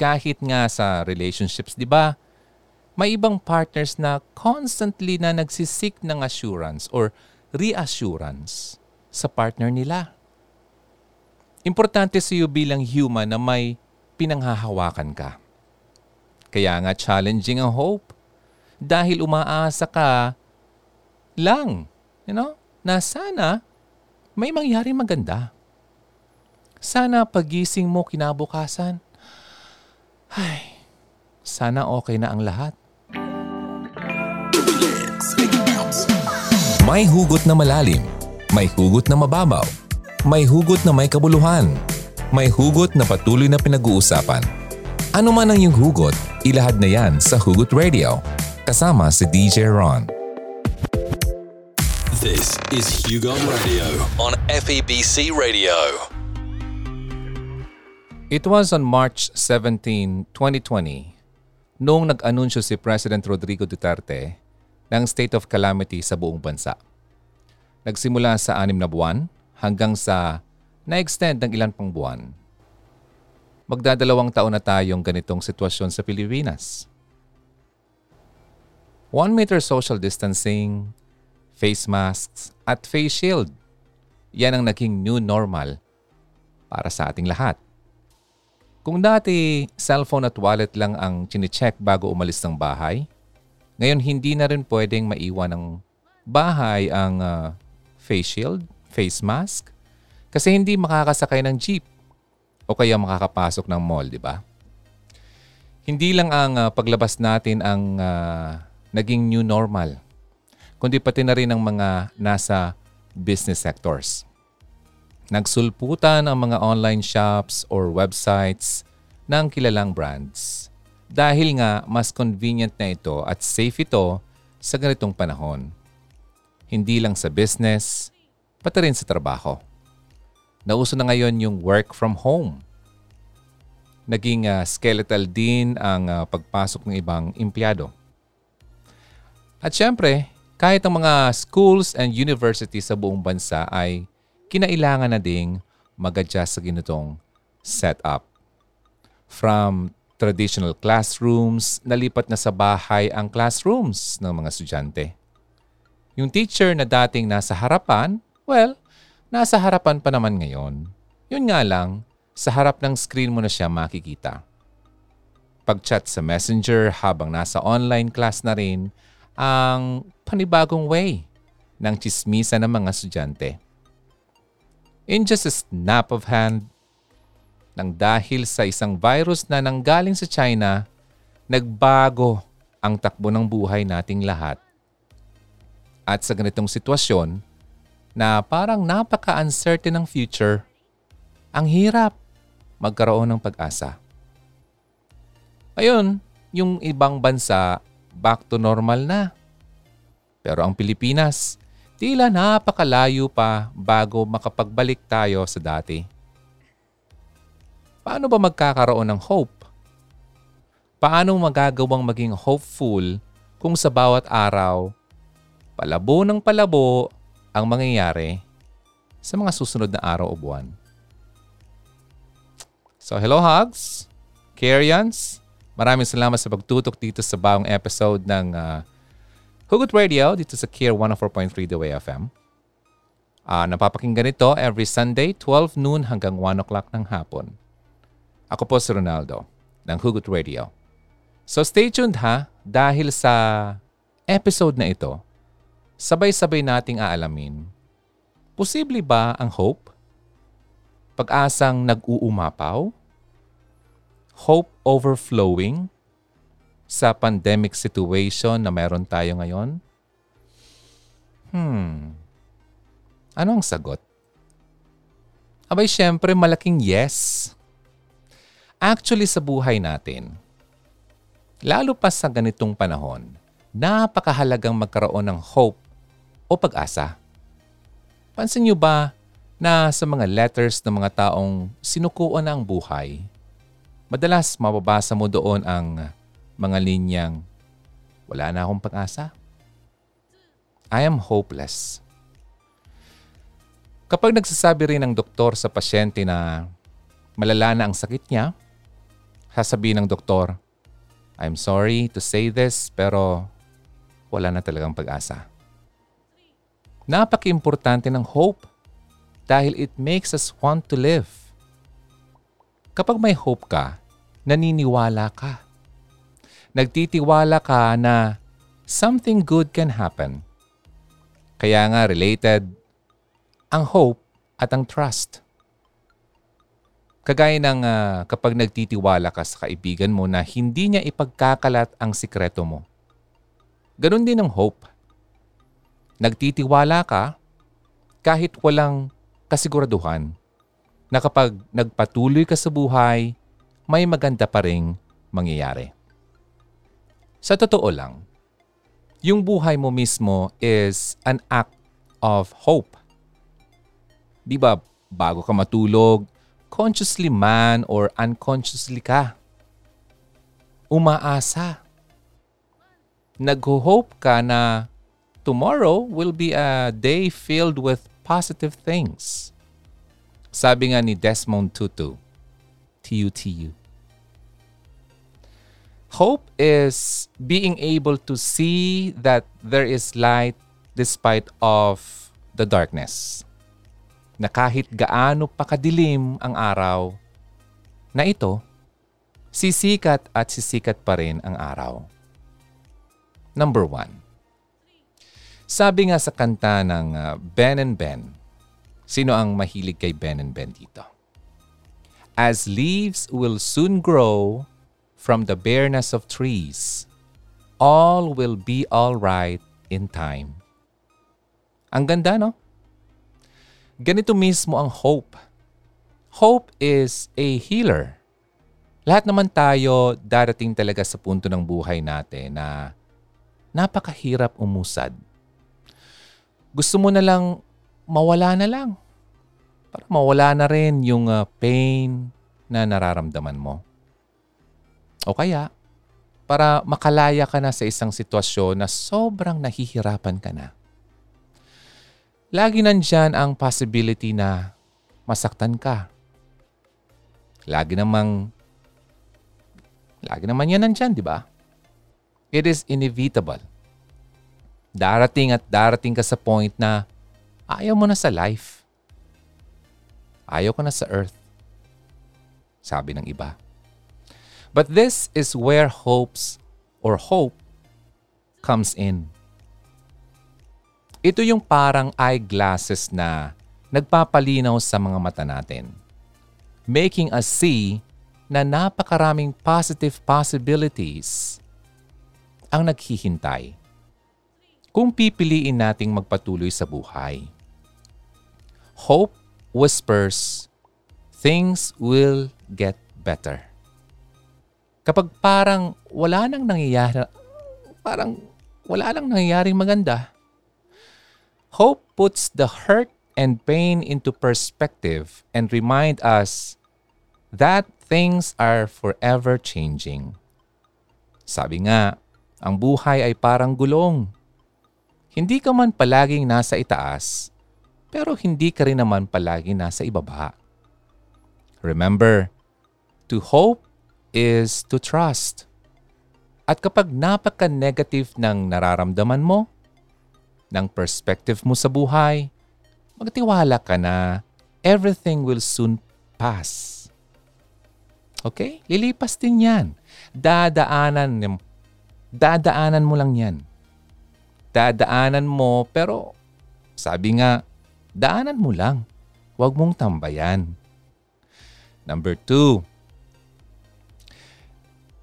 kahit nga sa relationships, di ba? May ibang partners na constantly na nagsisik ng assurance or reassurance sa partner nila. Importante sa iyo bilang human na may pinanghahawakan ka. Kaya nga challenging ang hope dahil umaasa ka lang, you know, na sana may mangyari maganda. Sana pagising mo kinabukasan, ay, sana okay na ang lahat. May hugot na malalim, may hugot na mababaw, may hugot na may kabuluhan, may hugot na patuloy na pinag-uusapan. Ano man ang iyong hugot, ilahad na yan sa Hugot Radio, kasama si DJ Ron. This is Hugot Radio on FEBC Radio. It was on March 17, 2020, noong nag-anunsyo si President Rodrigo Duterte ng state of calamity sa buong bansa. Nagsimula sa 6 na buwan hanggang sa na-extend ng ilan pang buwan. Magdadalawang taon na tayong ganitong sitwasyon sa Pilipinas. 1 meter social distancing, face masks at face shield. Yan ang naging new normal para sa ating lahat. Kung dati, cellphone at wallet lang ang chinecheck bago umalis ng bahay, ngayon hindi na rin pwedeng maiwan ng bahay ang face shield, face mask, kasi hindi makakasakay ng jeep o kaya makakapasok ng mall, di ba? Hindi lang ang paglabas natin ang naging new normal, kundi pati na rin ang mga nasa business sectors. Nagsulputan ang mga online shops or websites ng kilalang brands dahil nga mas convenient na ito at safe ito sa ganitong panahon. Hindi lang sa business, pati rin sa trabaho. Nauso na ngayon yung work from home. Naging skeletal din ang pagpasok ng ibang empleyado. At syempre, kahit ang mga schools and universities sa buong bansa ay kinailangan na ding mag-adjust sa ganitong setup. From traditional classrooms, nalipat na sa bahay ang classrooms ng mga estudyante. Yung teacher na dating nasa harapan, well, nasa harapan pa naman ngayon. Yun nga lang, sa harap ng screen mo na siya makikita. Pag-chat sa Messenger habang nasa online class na rin ang panibagong way ng tsismisa ng mga estudyante. In just a snap of hand, nang dahil sa isang virus na nanggaling sa China, nagbago ang takbo ng buhay nating lahat. At sa ganitong sitwasyon na parang napaka-uncertain ng future, ang hirap magkaroon ng pag-asa. Ayun, yung ibang bansa, back to normal na. Pero ang Pilipinas, tila napakalayo pa bago makapagbalik tayo sa dati. Paano ba magkakaroon ng hope? Paano magagawang maging hopeful kung sa bawat araw, palabo ng palabo ang mangyayari sa mga susunod na araw o buwan? So hello hugs, Karyans. Maraming salamat sa pagtutok dito sa bagong episode ng Hugot Radio dito sa Care 104.3 The Way FM. Napapakinggan ito every Sunday, 12 noon hanggang 1 o'clock ng hapon. Ako po si Ronaldo ng Hugot Radio. So stay tuned ha, dahil sa episode na ito, sabay-sabay nating aalamin, posible ba ang hope? Pag-asang nag-uumapaw? Hope overflowing? Sa pandemic situation na meron tayo ngayon? Ano ang sagot? Abay, syempre, malaking yes. Actually, sa buhay natin, lalo pa sa ganitong panahon, napakahalagang magkaroon ng hope o pag-asa. Pansin niyo ba na sa mga letters ng mga taong sinukuan na ang buhay, madalas mababasa mo doon ang mga linyang, wala na akong pag-asa. I am hopeless. Kapag nagsasabi rin ng doktor sa pasyente na malala na ang sakit niya, sasabihin ng doktor, I'm sorry to say this, pero wala na talagang pag-asa. Napaka-importante ng hope dahil it makes us want to live. Kapag may hope ka, naniniwala ka. Nagtitiwala ka na something good can happen. Kaya nga related ang hope at ang trust. Kagaya ng kapag nagtitiwala ka sa kaibigan mo na hindi niya ipagkakalat ang sikreto mo. Ganun din ang hope. Nagtitiwala ka kahit walang kasiguraduhan na kapag nagpatuloy ka sa buhay, may maganda pa ring mangyayari. Sa totoo lang, yung buhay mo mismo is an act of hope. Di ba, bago ka matulog, consciously man or unconsciously ka, umaasa. Nag-hope ka na tomorrow will be a day filled with positive things. Sabi nga ni Desmond Tutu, T-U-T-U. Hope is being able to see that there is light despite of the darkness. Na kahit gaano pa kadilim ang araw na ito, sisikat at sisikat pa rin ang araw. Number 1. Sabi nga sa kanta ng Ben and Ben, sino ang mahilig kay Ben and Ben dito? As leaves will soon grow from the bareness of trees, all will be all right in time. Ang ganda, no? Ganito mismo ang hope. Hope is a healer. Lahat naman tayo darating talaga sa punto ng buhay natin na napakahirap umusad. Gusto mo na lang mawala na lang. Para mawala na rin yung pain na nararamdaman mo. O kaya, para makalaya ka na sa isang sitwasyon na sobrang nahihirapan ka na. Lagi nandyan ang possibility na masaktan ka. Lagi naman yan nandyan, di ba? It is inevitable. Darating ka sa point na ayaw mo na sa life. Ayaw ko na sa earth. Sabi ng iba. But this is where hope comes in. Ito yung parang eyeglasses na nagpapalinaw sa mga mata natin, making us see na napakaraming positive possibilities ang naghihintay kung pipiliin nating magpatuloy sa buhay. Hope whispers, things will get better. Kapag parang wala nang nangyayaring maganda, hope puts the hurt and pain into perspective and remind us that things are forever changing. Sabi nga, ang buhay ay parang gulong. Hindi ka man palaging nasa itaas, pero hindi ka rin naman palaging nasa ibaba. Remember, to hope is to trust. At kapag napaka-negative ng nararamdaman mo, ng perspective mo sa buhay, magtiwala ka na everything will soon pass. Okay? Lilipas din yan. Dadaanan mo lang yan. Dadaanan mo, pero sabi nga, daanan mo lang. Huwag mong tambayan. Number 2.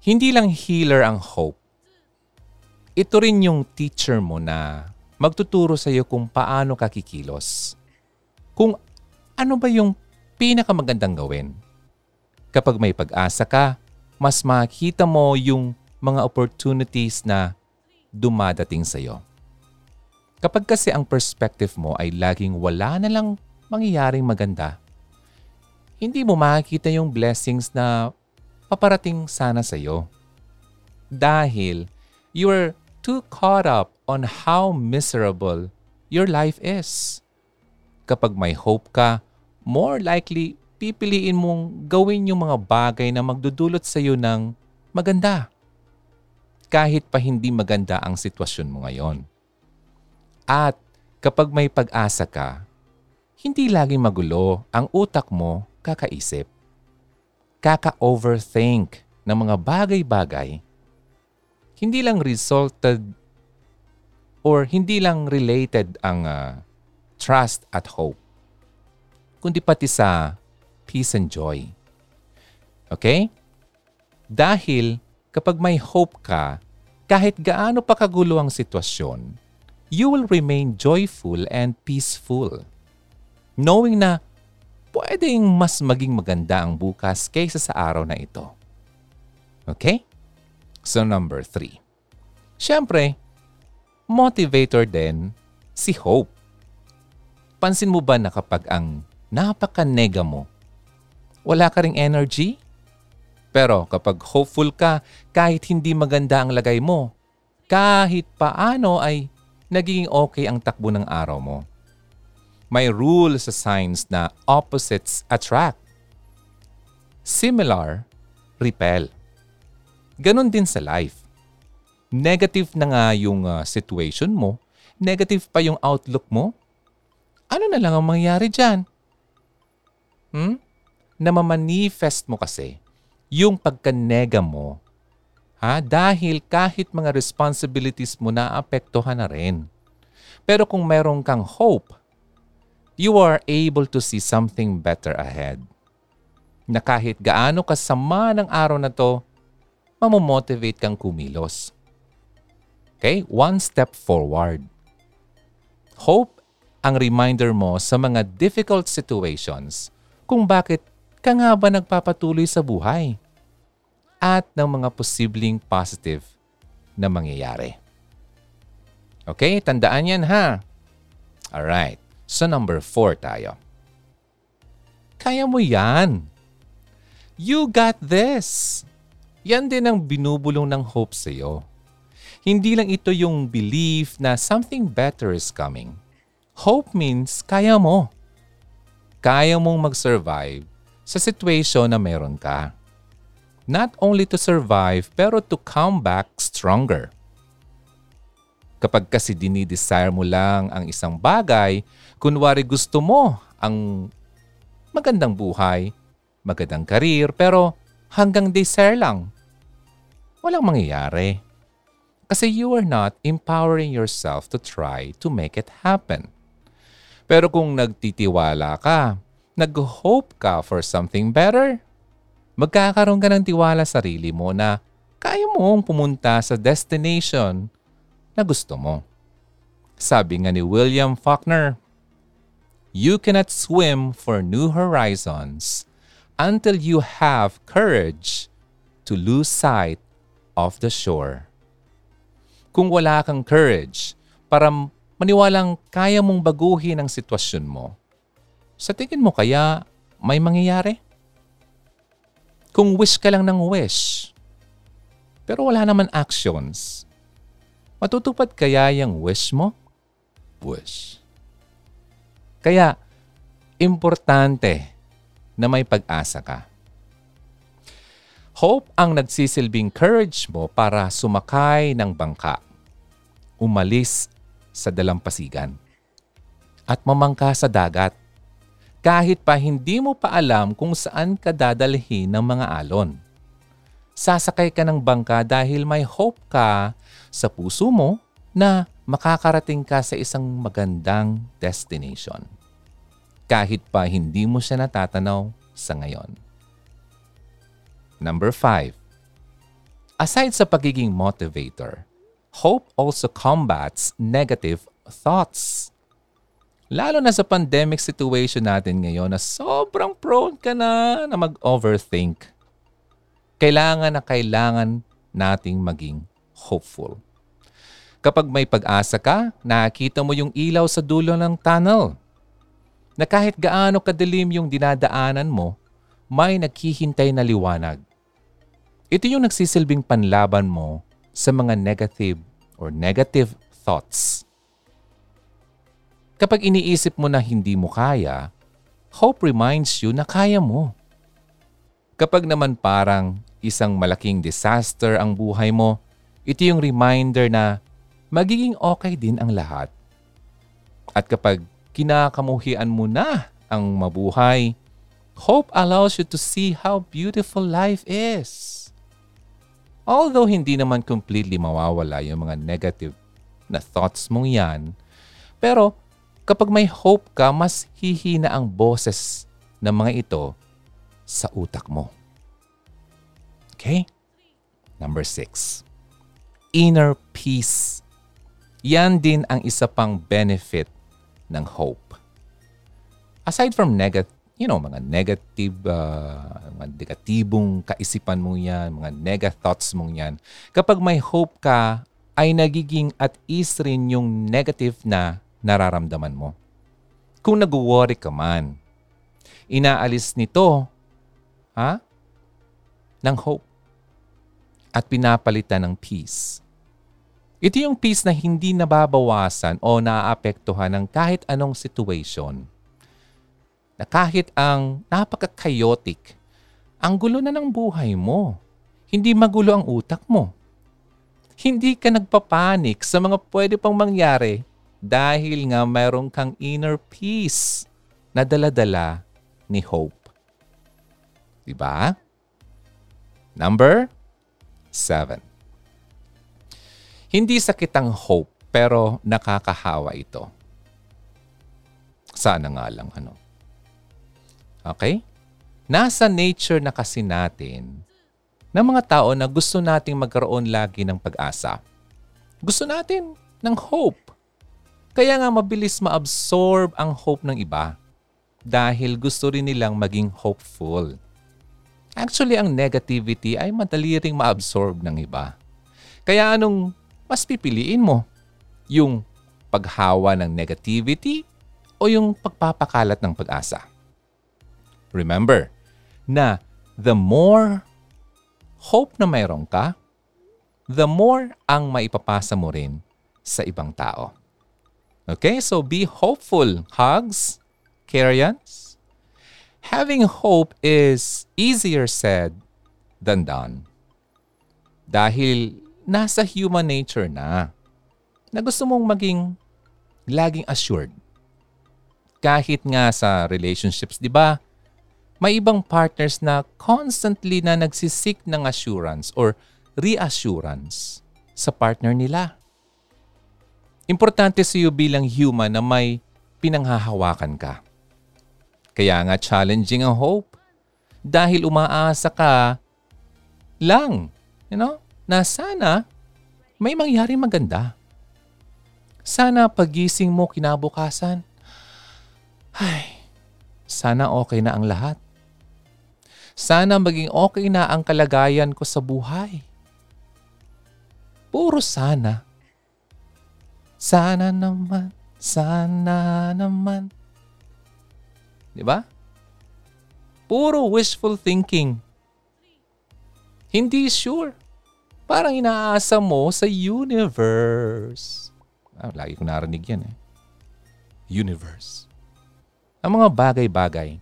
Hindi lang healer ang hope. Ito rin yung teacher mo na magtuturo sa iyo kung paano ka kikilos. Kung ano ba yung pinakamagandang gawin. Kapag may pag-asa ka, mas makita mo yung mga opportunities na dumadating sa iyo. Kapag kasi ang perspective mo ay laging wala na lang mangyayaring maganda, hindi mo makikita yung blessings na paparating sana sa iyo. Dahil you are too caught up on how miserable your life is. Kapag may hope ka, more likely pipiliin mong gawin yung mga bagay na magdudulot sa iyo ng maganda. Kahit pa hindi maganda ang sitwasyon mo ngayon. At kapag may pag-asa ka, hindi laging magulo ang utak mo kakaisip. Kaka-overthink ng mga bagay-bagay, hindi lang resulted or hindi lang related ang trust at hope, kundi pati sa peace and joy. Okay? Dahil kapag may hope ka, kahit gaano pa kagulo ang sitwasyon, you will remain joyful and peaceful, knowing na pwedeng mas maging maganda ang bukas kaysa sa araw na ito. Okay? So number 3. Siyempre, motivator din si hope. Pansin mo ba na kapag ang napaka-nega mo, wala ka ring energy? Pero kapag hopeful ka, kahit hindi maganda ang lagay mo, kahit paano ay nagiging okay ang takbo ng araw mo. May rule sa science na opposites attract. Similar, repel. Ganon din sa life. Negative na nga yung situation mo. Negative pa yung outlook mo. Ano na lang ang mangyayari dyan? Namamanifest mo kasi yung pagkanega mo. Dahil kahit mga responsibilities mo naapektuhan na rin. Pero kung meron kang hope, you are able to see something better ahead. Na kahit gaano kasama ng araw na to, mamomotivate kang kumilos. Okay? One step forward. Hope ang reminder mo sa mga difficult situations kung bakit ka nga ba nagpapatuloy sa buhay at ng mga posibleng positive na mangyayari. Okay? Tandaan yan ha. Alright. So number 4 tayo. Kaya mo yan. You got this. Yan din ang binubulong ng hope sa iyo. Hindi lang ito yung belief na something better is coming. Hope means kaya mo. Kaya mong mag-survive sa sitwasyon na meron ka. Not only to survive, pero to come back stronger. Kapag kasi dinidesire mo lang ang isang bagay, kunwari gusto mo ang magandang buhay, magandang karir, pero hanggang desire lang, walang mangyayari. Kasi you are not empowering yourself to try to make it happen. Pero kung nagtitiwala ka, nag-hope ka for something better, magkakaroon ka ng tiwala sa sarili mo na kaya mong pumunta sa destination na gusto mo. Sabi nga ni William Faulkner, "You cannot swim for new horizons until you have courage to lose sight of the shore." Kung wala kang courage para maniwalang kaya mong baguhin ang sitwasyon mo, sa tingin mo kaya may mangyayari? Kung wish ka lang ng wish, pero wala naman actions, matutupad kaya yung wish mo? Wish. Kaya, importante na may pag-asa ka. Hope ang nagsisilbing courage mo para sumakay ng bangka, umalis sa dalampasigan, at mamangka sa dagat, kahit pa hindi mo pa alam kung saan ka dadalhin ng mga alon. Sasakay ka ng bangka dahil may hope ka sa puso mo na makakarating ka sa isang magandang destination. Kahit pa hindi mo siya natatanaw sa ngayon. Number 5. Aside sa pagiging motivator, hope also combats negative thoughts. Lalo na sa pandemic situation natin ngayon na sobrang prone ka na mag-overthink. Kailangan nating maging hopeful. Kapag may pag-asa ka, nakikita mo yung ilaw sa dulo ng tunnel. Na kahit gaano kadilim yung dinadaanan mo, may naghihintay na liwanag. Ito yung nagsisilbing panlaban mo sa mga negative thoughts. Kapag iniisip mo na hindi mo kaya, Hope reminds you na kaya mo. Kapag naman parang isang malaking disaster ang buhay mo, ito yung reminder na magiging okay din ang lahat. At kapag kinakamuhian mo na ang mabuhay, hope allows you to see how beautiful life is. Although hindi naman completely mawawala yung mga negative na thoughts mong yan, pero kapag may hope ka, mas hihina ang boses ng mga ito sa utak mo. Okay? Number 6. Inner peace. Yan din ang isa pang benefit ng hope. Aside from mga negatibong kaisipan mo yan, mga nega-thoughts mo yan. Kapag may hope ka, ay nagiging at ease rin yung negative na nararamdaman mo. Kung nag-worry ka man, inaalis nito ng hope at pinapalitan ng peace. Ito yung peace na hindi nababawasan o naaapektuhan ng kahit anong situation. Na kahit ang napaka-chaotic, ang gulo na ng buhay mo. Hindi magulo ang utak mo. Hindi ka nagpapanik sa mga pwede pang mangyari dahil nga mayroon kang inner peace na dala-dala ni hope. Diba? Number 7. Hindi sakit ang hope pero nakakahawa ito. Sana nga lang Okay? Nasa nature na kasi natin ng mga tao na gusto nating magkaroon lagi ng pag-asa. Gusto natin ng hope. Kaya nga mabilis ma-absorb ang hope ng iba dahil gusto rin nilang maging hopeful. Actually, ang negativity ay madali ring ma-absorb ng iba. Kaya anong mas pipiliin mo? Yung paghawa ng negativity o yung pagpapakalat ng pag-asa? Remember na the more hope na mayroon ka, the more ang maipapasa mo rin sa ibang tao. Okay? So be hopeful, hugs, Carians. Having hope is easier said than done. Dahil nasa human nature na gusto mong maging laging assured. Kahit nga sa relationships, di ba? May ibang partners na constantly na nagsisik ng assurance or reassurance sa partner nila. Importante sa iyo bilang human na may pinanghahawakan ka. Kaya nga challenging ang hope dahil umaasa ka lang, na sana may mangyari maganda. Sana pagising mo kinabukasan, sana okay na ang lahat. Sana maging okay na ang kalagayan ko sa buhay. Puro sana. Sana naman, sana naman. Diba? Puro wishful thinking. Hindi sure. Parang inaasa mo sa universe. Lagi ko narinig yan Universe. Ang mga bagay-bagay.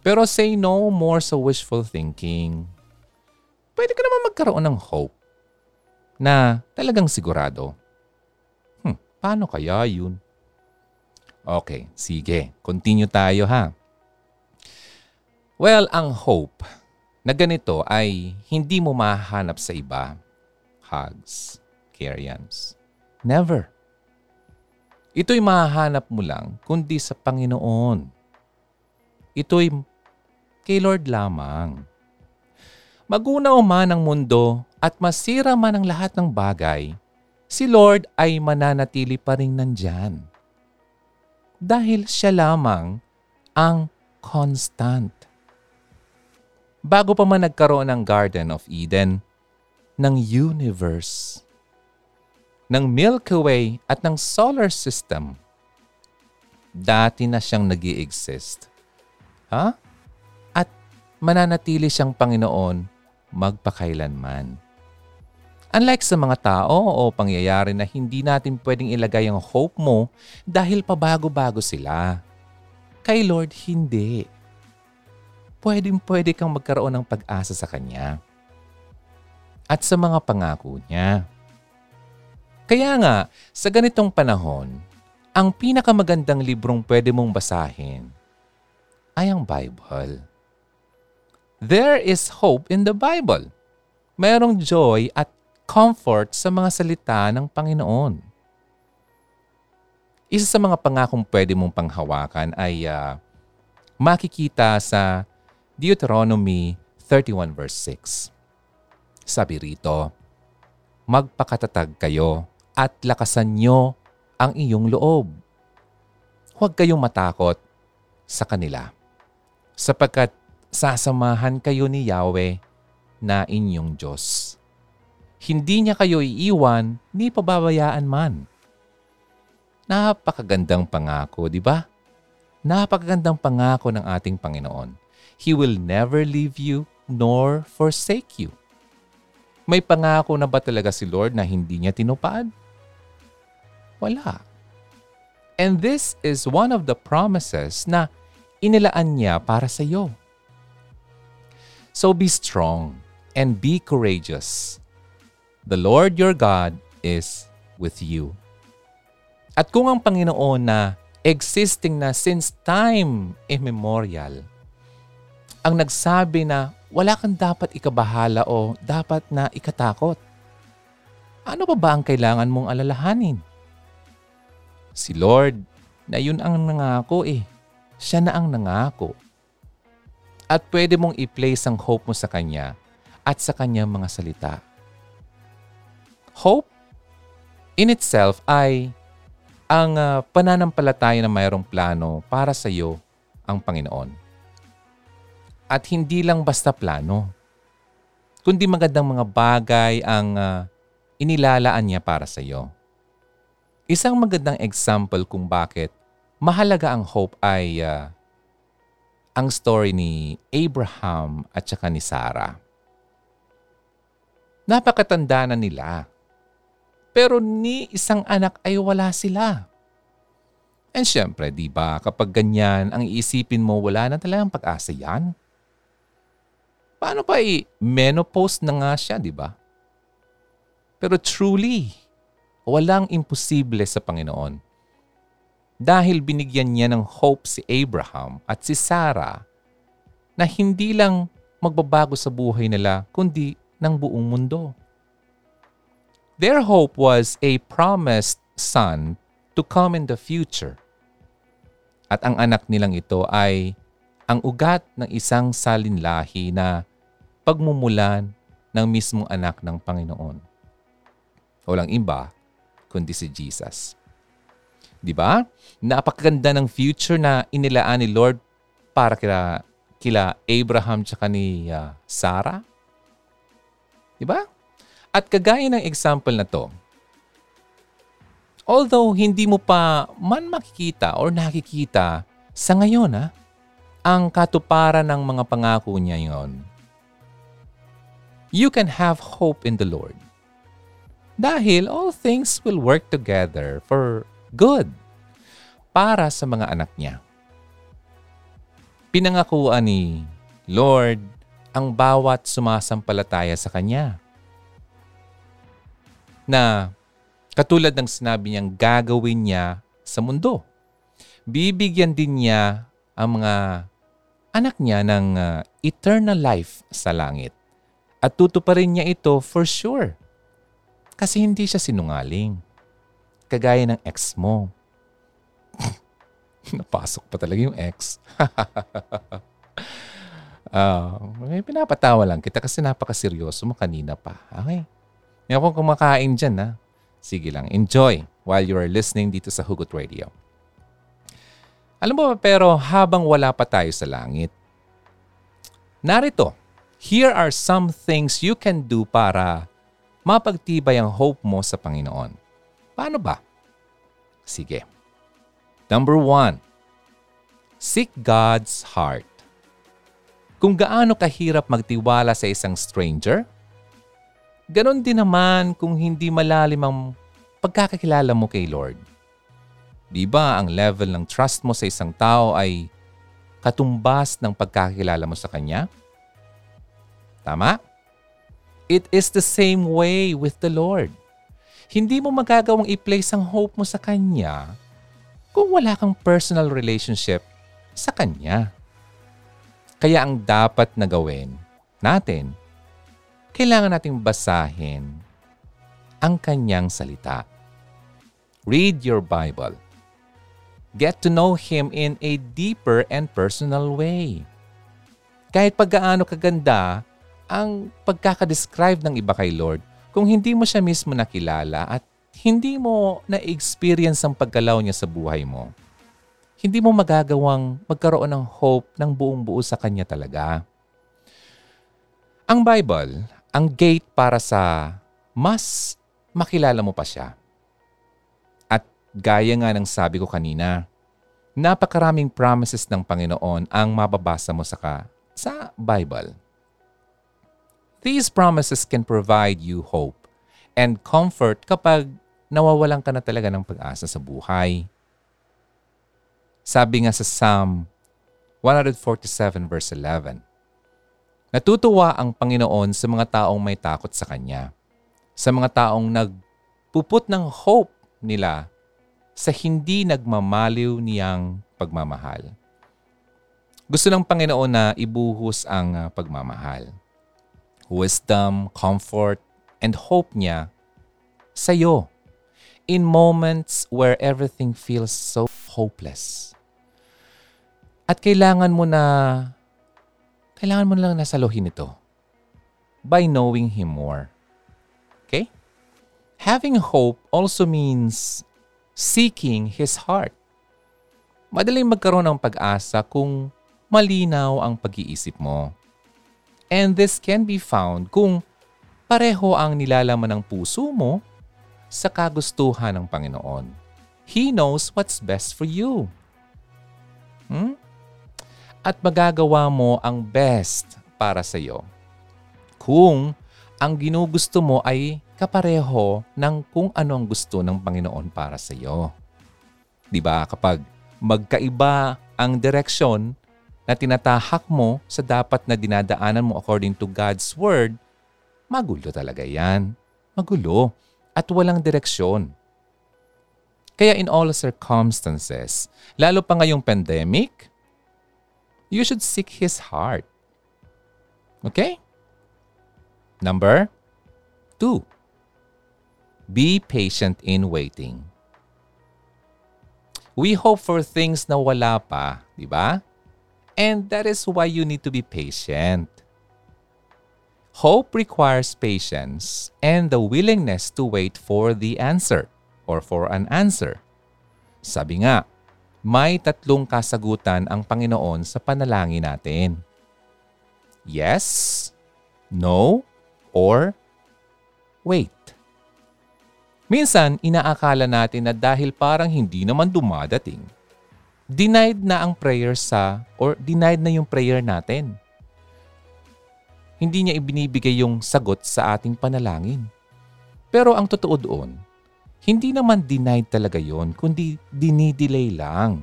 Pero say no more sa wishful thinking. Pwede ka naman magkaroon ng hope na talagang sigurado. Paano kaya yun? Okay, sige. Continue tayo Well, ang hope na ganito ay hindi mo mahanap sa iba. Hugs, Carians. Never. Ito'y mahanap mo lang kundi sa Panginoon. Ito'y kay Lord lamang. Magunaw man ang mundo at masira man ang lahat ng bagay, si Lord ay mananatili pa rin nandyan. Dahil siya lamang ang constant. Bago pa man nagkaroon ng Garden of Eden, ng universe, ng Milky Way at ng solar system, dati na siyang nag-i-exist. At mananatili siyang Panginoon magpakailanman. Unlike sa mga tao o pangyayari na hindi natin pwedeng ilagay ang hope mo dahil pabago-bago sila. Kay Lord, hindi. Pwedeng-pwede kang magkaroon ng pag-asa sa Kanya at sa mga pangako Niya. Kaya nga, sa ganitong panahon, ang pinakamagandang librong pwede mong basahin ay ang Bible. There is hope in the Bible. Mayroong joy at comfort sa mga salita ng Panginoon. Isa sa mga pangakong pwede mong panghawakan ay makikita sa Deuteronomy 31 verse 6. Sabi rito, magpakatatag kayo at lakasan nyo ang iyong loob. Huwag kayong matakot sa kanila, sapagkat sasamahan kayo ni Yahweh na inyong Diyos. Hindi niya kayo iiwan ni pababayaan man. Napakagandang pangako, di ba? Napakagandang pangako ng ating Panginoon. He will never leave you nor forsake you. May pangako na ba talaga si Lord na hindi niya tinupad? Wala. And this is one of the promises na inilaan niya para sa iyo. So be strong and be courageous. The Lord your God is with you. At kung ang Panginoon na existing na since time immemorial, ang nagsabi na wala kang dapat ikabahala o dapat na ikatakot, ano pa ba ang kailangan mong alalahanin? Si Lord, na yun ang nangako eh. Siya na ang nangako. At pwede mong i-place ang hope mo sa Kanya at sa Kanyang mga salita. Hope in itself ay ang pananampalataya na mayroong plano para sa iyo ang Panginoon. At hindi lang basta plano, kundi magandang mga bagay ang inilalaan niya para sa iyo. Isang magandang example kung bakit mahalaga ang hope ay ang story ni Abraham at saka ni Sarah. Napakatanda na nila, pero ni isang anak ay wala sila. And syempre, di ba, kapag ganyan, ang iisipin mo, wala na talagang pag-asa yan. Paano pa menopause na nga siya, di ba? Pero truly, walang imposible sa Panginoon. Dahil binigyan niya ng hope si Abraham at si Sarah na hindi lang magbabago sa buhay nila, kundi ng buong mundo. Their hope was a promised son to come in the future. At ang anak nilang ito ay ang ugat ng isang salinlahi na pagmumulan ng mismong anak ng Panginoon. Walang iba kundi si Jesus. Di ba? Napakaganda ng future na inilaan ni Lord para kila Abraham tsaka ni Sarah. Di ba? At kagaya ng example na to, although hindi mo pa man makikita or nakikita sa ngayon ang katuparan ng mga pangako niya ngayon, you can have hope in the Lord. Dahil all things will work together for good para sa mga anak niya. Pinangakuan ni Lord ang bawat sumasampalataya sa Kanya, na katulad ng sinabi niyang gagawin niya sa mundo. Bibigyan din niya ang mga anak niya ng eternal life sa langit. At tutuparin niya ito for sure. Kasi hindi siya sinungaling. Kagaya ng ex mo. Napasok pa talaga yung ex. Pinapatawa lang kita kasi napakaseryoso mo kanina pa. Okay. May akong kumakain dyan, ha? Sige lang, enjoy while you are listening dito sa Hugot Radio. Alam mo ba, pero habang wala pa tayo sa langit, narito, here are some things you can do para mapagtibay ang hope mo sa Panginoon. Paano ba? Sige. Number 1, seek God's heart. Kung gaano kahirap magtiwala sa isang stranger, ganon din naman kung hindi malalim ang pagkakakilala mo kay Lord. Diba ang level ng trust mo sa isang tao ay katumbas ng pagkakilala mo sa kanya? Tama? It is the same way with the Lord. Hindi mo magagawang i-place ang hope mo sa kanya kung wala kang personal relationship sa kanya. Kaya ang dapat na gawin natin, kailangan nating basahin ang kanyang salita. Read your Bible. Get to know Him in a deeper and personal way. Kahit pagkaano kaganda ang pagkakadescribe ng iba kay Lord, kung hindi mo siya mismo nakilala at hindi mo na-experience ang paggalaw niya sa buhay mo, hindi mo magagawang magkaroon ng hope ng buong buo sa Kanya talaga. Ang Bible, ang gate para sa mas makilala mo pa siya. At gaya nga ng sabi ko kanina, napakaraming promises ng Panginoon ang mababasa mo sa Bible. These promises can provide you hope and comfort kapag nawawalan ka na talaga ng pag-asa sa buhay. Sabi nga sa Psalm 147 verse 11, natutuwa ang Panginoon sa mga taong may takot sa Kanya, sa mga taong nagpuput ng hope nila sa hindi nagmamaliw niyang pagmamahal. Gusto ng Panginoon na ibuhos ang pagmamahal, wisdom, comfort, and hope niya sa iyo in moments where everything feels so hopeless. At kailangan mo lang nasaluhin ito by knowing Him more. Okay? Having hope also means seeking His heart. Madaling magkaroon ng pag-asa kung malinaw ang pag-iisip mo. And this can be found kung pareho ang nilalaman ng puso mo sa kagustuhan ng Panginoon. He knows what's best for you. At magagawa mo ang best para sa iyo kung ang ginugusto mo ay kapareho ng kung ano ang gusto ng Panginoon para sa iyo. Diba? Kapag magkaiba ang direksyon na tinatahak mo sa dapat na dinadaanan mo according to God's Word, magulo talaga yan. Magulo at walang direksyon. Kaya in all circumstances, lalo pa ngayong pandemic, you should seek His heart. Okay? Number 2. Be patient in waiting. We hope for things na wala pa, di ba? And that is why you need to be patient. Hope requires patience and the willingness to wait for the answer. Or for an answer. Sabi nga, may tatlong kasagutan ang Panginoon sa panalangin natin. Yes, no, or wait. Minsan, inaakala natin na dahil parang hindi naman dumadating, denied na ang prayer or denied na yung prayer natin. Hindi niya ibinibigay yung sagot sa ating panalangin. Pero ang totoo doon, hindi naman denied talaga yon, kundi dinidelay lang.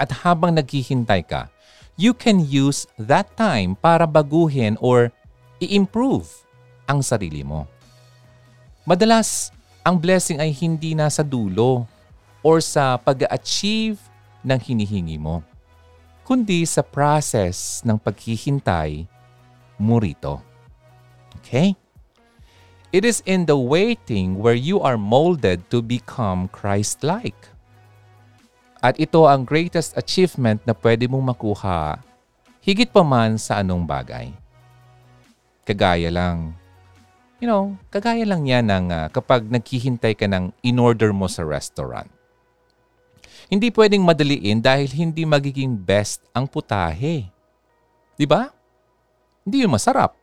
At habang naghihintay ka, you can use that time para baguhin or i-improve ang sarili mo. Madalas, ang blessing ay hindi na sa dulo or sa pag-achieve ng hinihingi mo, kundi sa process ng paghihintay mo rito. Okay? It is in the waiting where you are molded to become Christ-like. At ito ang greatest achievement na pwede mong makuha higit pa man sa anong bagay. Kagaya lang yan ng kapag naghihintay ka ng in-order mo sa restaurant. Hindi pwedeng madaliin dahil hindi magiging best ang putahe. Diba? Hindi yun masarap.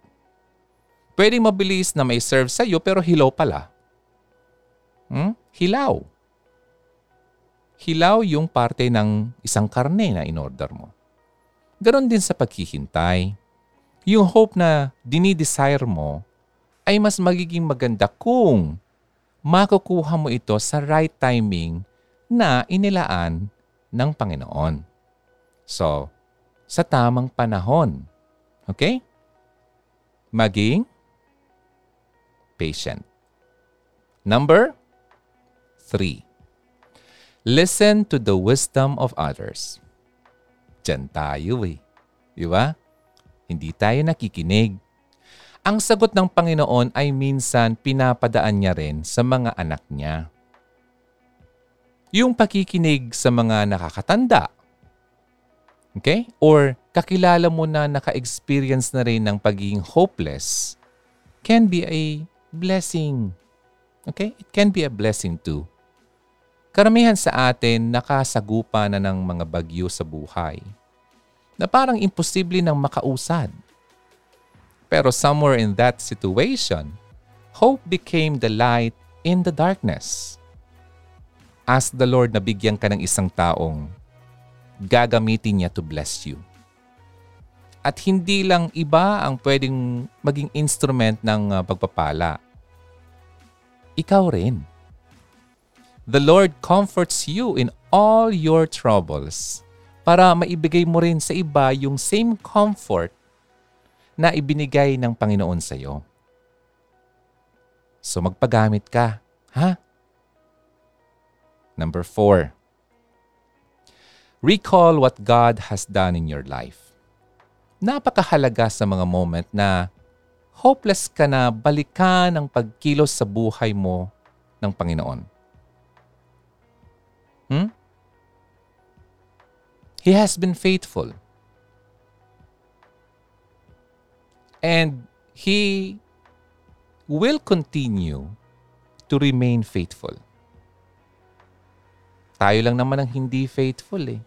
Pwede mabilis na may serve sa'yo pero hilaw pala. Hilaw. Hilaw yung parte ng isang karne na in-order mo. Ganon din sa paghihintay. Yung hope na dinidesire mo ay mas magiging maganda kung makukuha mo ito sa right timing na inilaan ng Panginoon. So, sa tamang panahon. Okay? Maging patient. Number 3. Listen to the wisdom of others. Diyan tayo eh. Diba? Hindi tayo nakikinig. Ang sagot ng Panginoon ay minsan pinapadaan niya rin sa mga anak niya. Yung pakikinig sa mga nakakatanda. Okay? Or kakilala mo na naka-experience na rin ng pagiging hopeless can be a blessing. Okay? It can be a blessing too. Karamihan sa atin nakasagupa na ng mga bagyo sa buhay na parang imposible nang makausad. Pero somewhere in that situation, hope became the light in the darkness. Ask the Lord na bigyan ka ng isang taong gagamitin niya to bless you. At hindi lang iba ang pwedeng maging instrument ng pagpapala. Ikaw rin. The Lord comforts you in all your troubles para maibigay mo rin sa iba yung same comfort na ibinigay ng Panginoon sa iyo. So magpagamit ka, ha? Number 4. Recall what God has done in your life. Napakahalaga sa mga moment na hopeless ka na balikan ang pagkilos sa buhay mo ng Panginoon. He has been faithful. And He will continue to remain faithful. Tayo lang naman ang hindi faithful eh.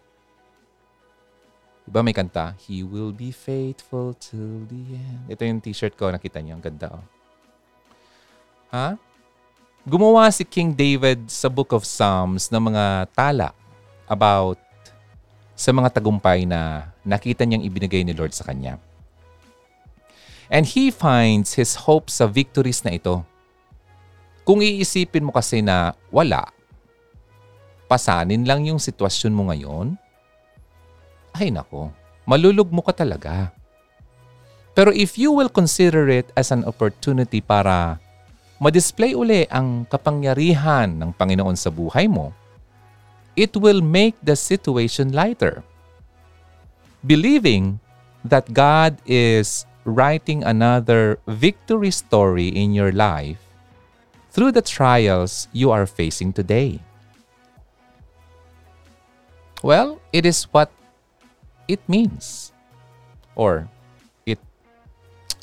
Diba may kanta? He will be faithful till the end. Ito yung t-shirt ko. Nakita niyo. Ang ganda oh. Ha? Gumawa si King David sa Book of Psalms ng mga tala about sa mga tagumpay na nakita niyang ibinigay ni Lord sa kanya. And he finds his hope sa victories na ito. Kung iisipin mo kasi na wala, pasanin lang yung sitwasyon mo ngayon, ay nako, malulugmok ka talaga. Pero if you will consider it as an opportunity para ma-display uli ang kapangyarihan ng Panginoon sa buhay mo, it will make the situation lighter. Believing that God is writing another victory story in your life through the trials you are facing today. Well, it is what it means. Or,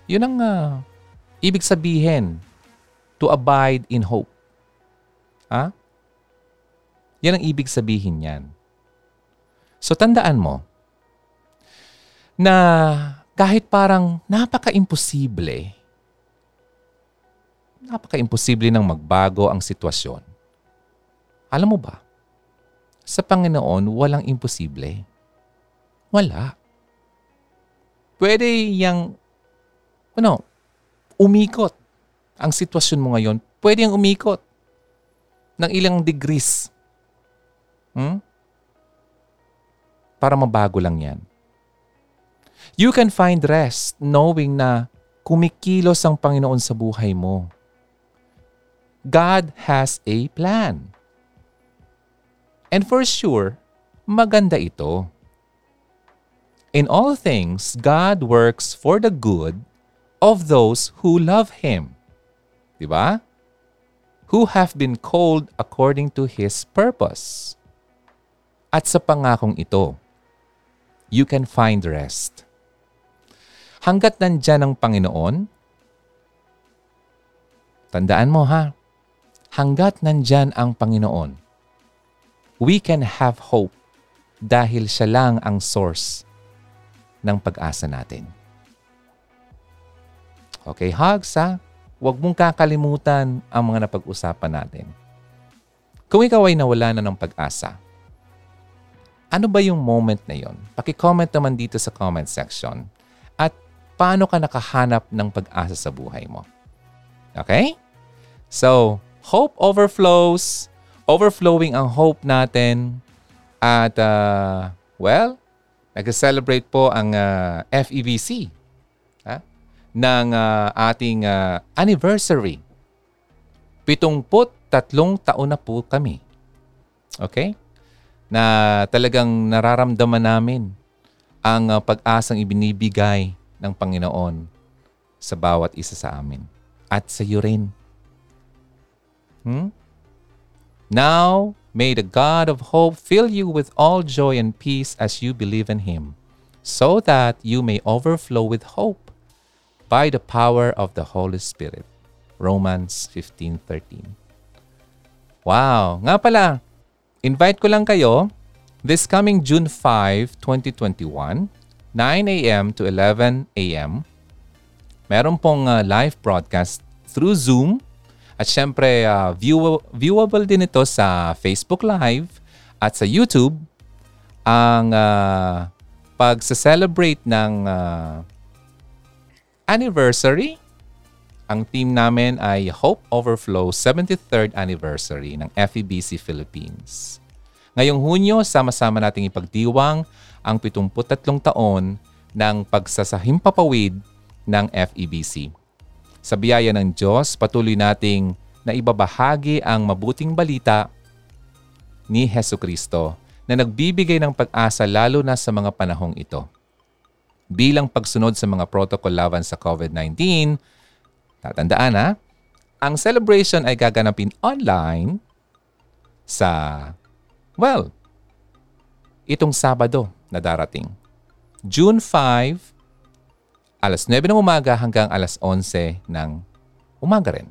yun ang ibig sabihin. To abide in hope. Ha? Yan ang ibig sabihin yan. So tandaan mo na kahit parang napaka-imposible ng magbago ang sitwasyon. Alam mo ba, sa Panginoon, walang imposible. Wala. Pwede yang umikot. Ang sitwasyon mo ngayon, pwede ang umikot ng ilang degrees. Para mabago lang yan. You can find rest knowing na kumikilos ang Panginoon sa buhay mo. God has a plan. And for sure, maganda ito. In all things, God works for the good of those who love Him. Diba? Who have been called according to His purpose. At sa pangakong ito, you can find rest. Hanggat nandyan ang Panginoon, tandaan mo ha, hanggat nandyan ang Panginoon, we can have hope dahil Siya lang ang source ng pag-asa natin. Okay, hugs ha? Huwag mong kakalimutan ang mga napag-usapan natin. Kung ikaw ay nawala na ng pag-asa, ano ba yung moment na yon? Paki-comment naman dito sa comment section at paano ka nakahanap ng pag-asa sa buhay mo. Okay? So, hope overflows overflowing ang hope natin. At, well, nag-celebrate po ang FEBC ng ating anniversary. 73 taon na po kami. Okay? Na talagang nararamdaman namin ang pag-asang ibinibigay ng Panginoon sa bawat isa sa amin. At sa iyo rin. Now, may the God of hope fill you with all joy and peace as you believe in Him, so that you may overflow with hope by the power of the Holy Spirit. Romans 15:13. Wow! Nga pala, invite ko lang kayo this coming June 5, 2021, 9 a.m. to 11 a.m. Meron pong live broadcast through Zoom. At syempre, viewable din ito sa Facebook Live at sa YouTube ang pag-celebrate ng anniversary. Ang team namin ay Hope Overflow 73rd Anniversary ng FEBC Philippines. Ngayong Hunyo, sama-sama nating ipagdiwang ang 73 taon ng pagsasahimpapawid ng FEBC. Sa biyaya ng Diyos, patuloy nating naibabahagi ang mabuting balita ni Hesukristo na nagbibigay ng pag-asa lalo na sa mga panahong ito. Bilang pagsunod sa mga protocol laban sa COVID-19, tatandaan ha, ang celebration ay gaganapin online sa, well, itong Sabado na darating. June 5, alas 9 ng umaga hanggang alas 11 ng umaga rin.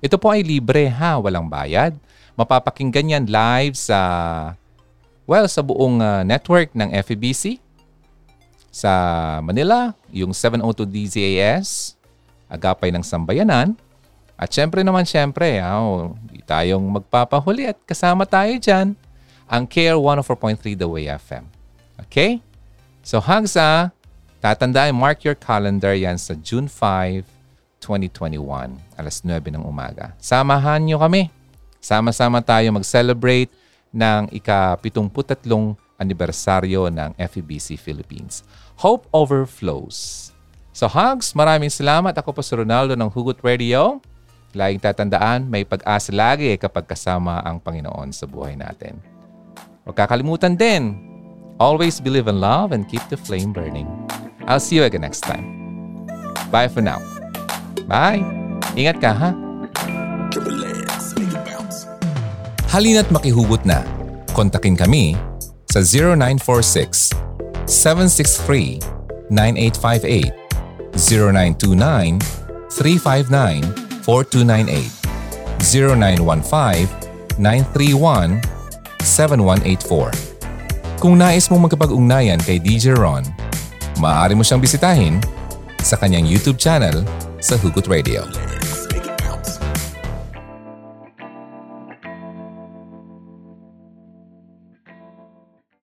Ito po ay libre ha, walang bayad. Mapapakinggan yan live sa, well, sa buong network ng FEBC. Sa Manila, yung 702 DZAS. Agapay ng Sambayanan. At syempre, hindi tayong magpapahuli at kasama tayo dyan. Ang Care 104.3 The Way FM. Okay? So hangsa, tatandaan, mark your calendar yan sa June 5, 2021. Alas 9 ng umaga. Samahan nyo kami. Sama-sama tayo mag-celebrate ng ika-73 anibersaryo ng FEBC Philippines. Hope Overflows. So hugs, maraming salamat. Ako po si Ronaldo ng Hugot Radio. Laging tatandaan, may pag-asa lagi kapag kasama ang Panginoon sa buhay natin. Huwag kakalimutan din, always believe in love and keep the flame burning. I'll see you again next time. Bye for now. Bye! Ingat ka ha! Halina't makihugot na. Kontakin kami sa 0946-763-9858 0929-359-4298 0915-931-7184. Kung nais mong magkapag-ugnayan kay DJ Ron, maaari mo siyang bisitahin sa kanyang YouTube channel sa Hugot Radio.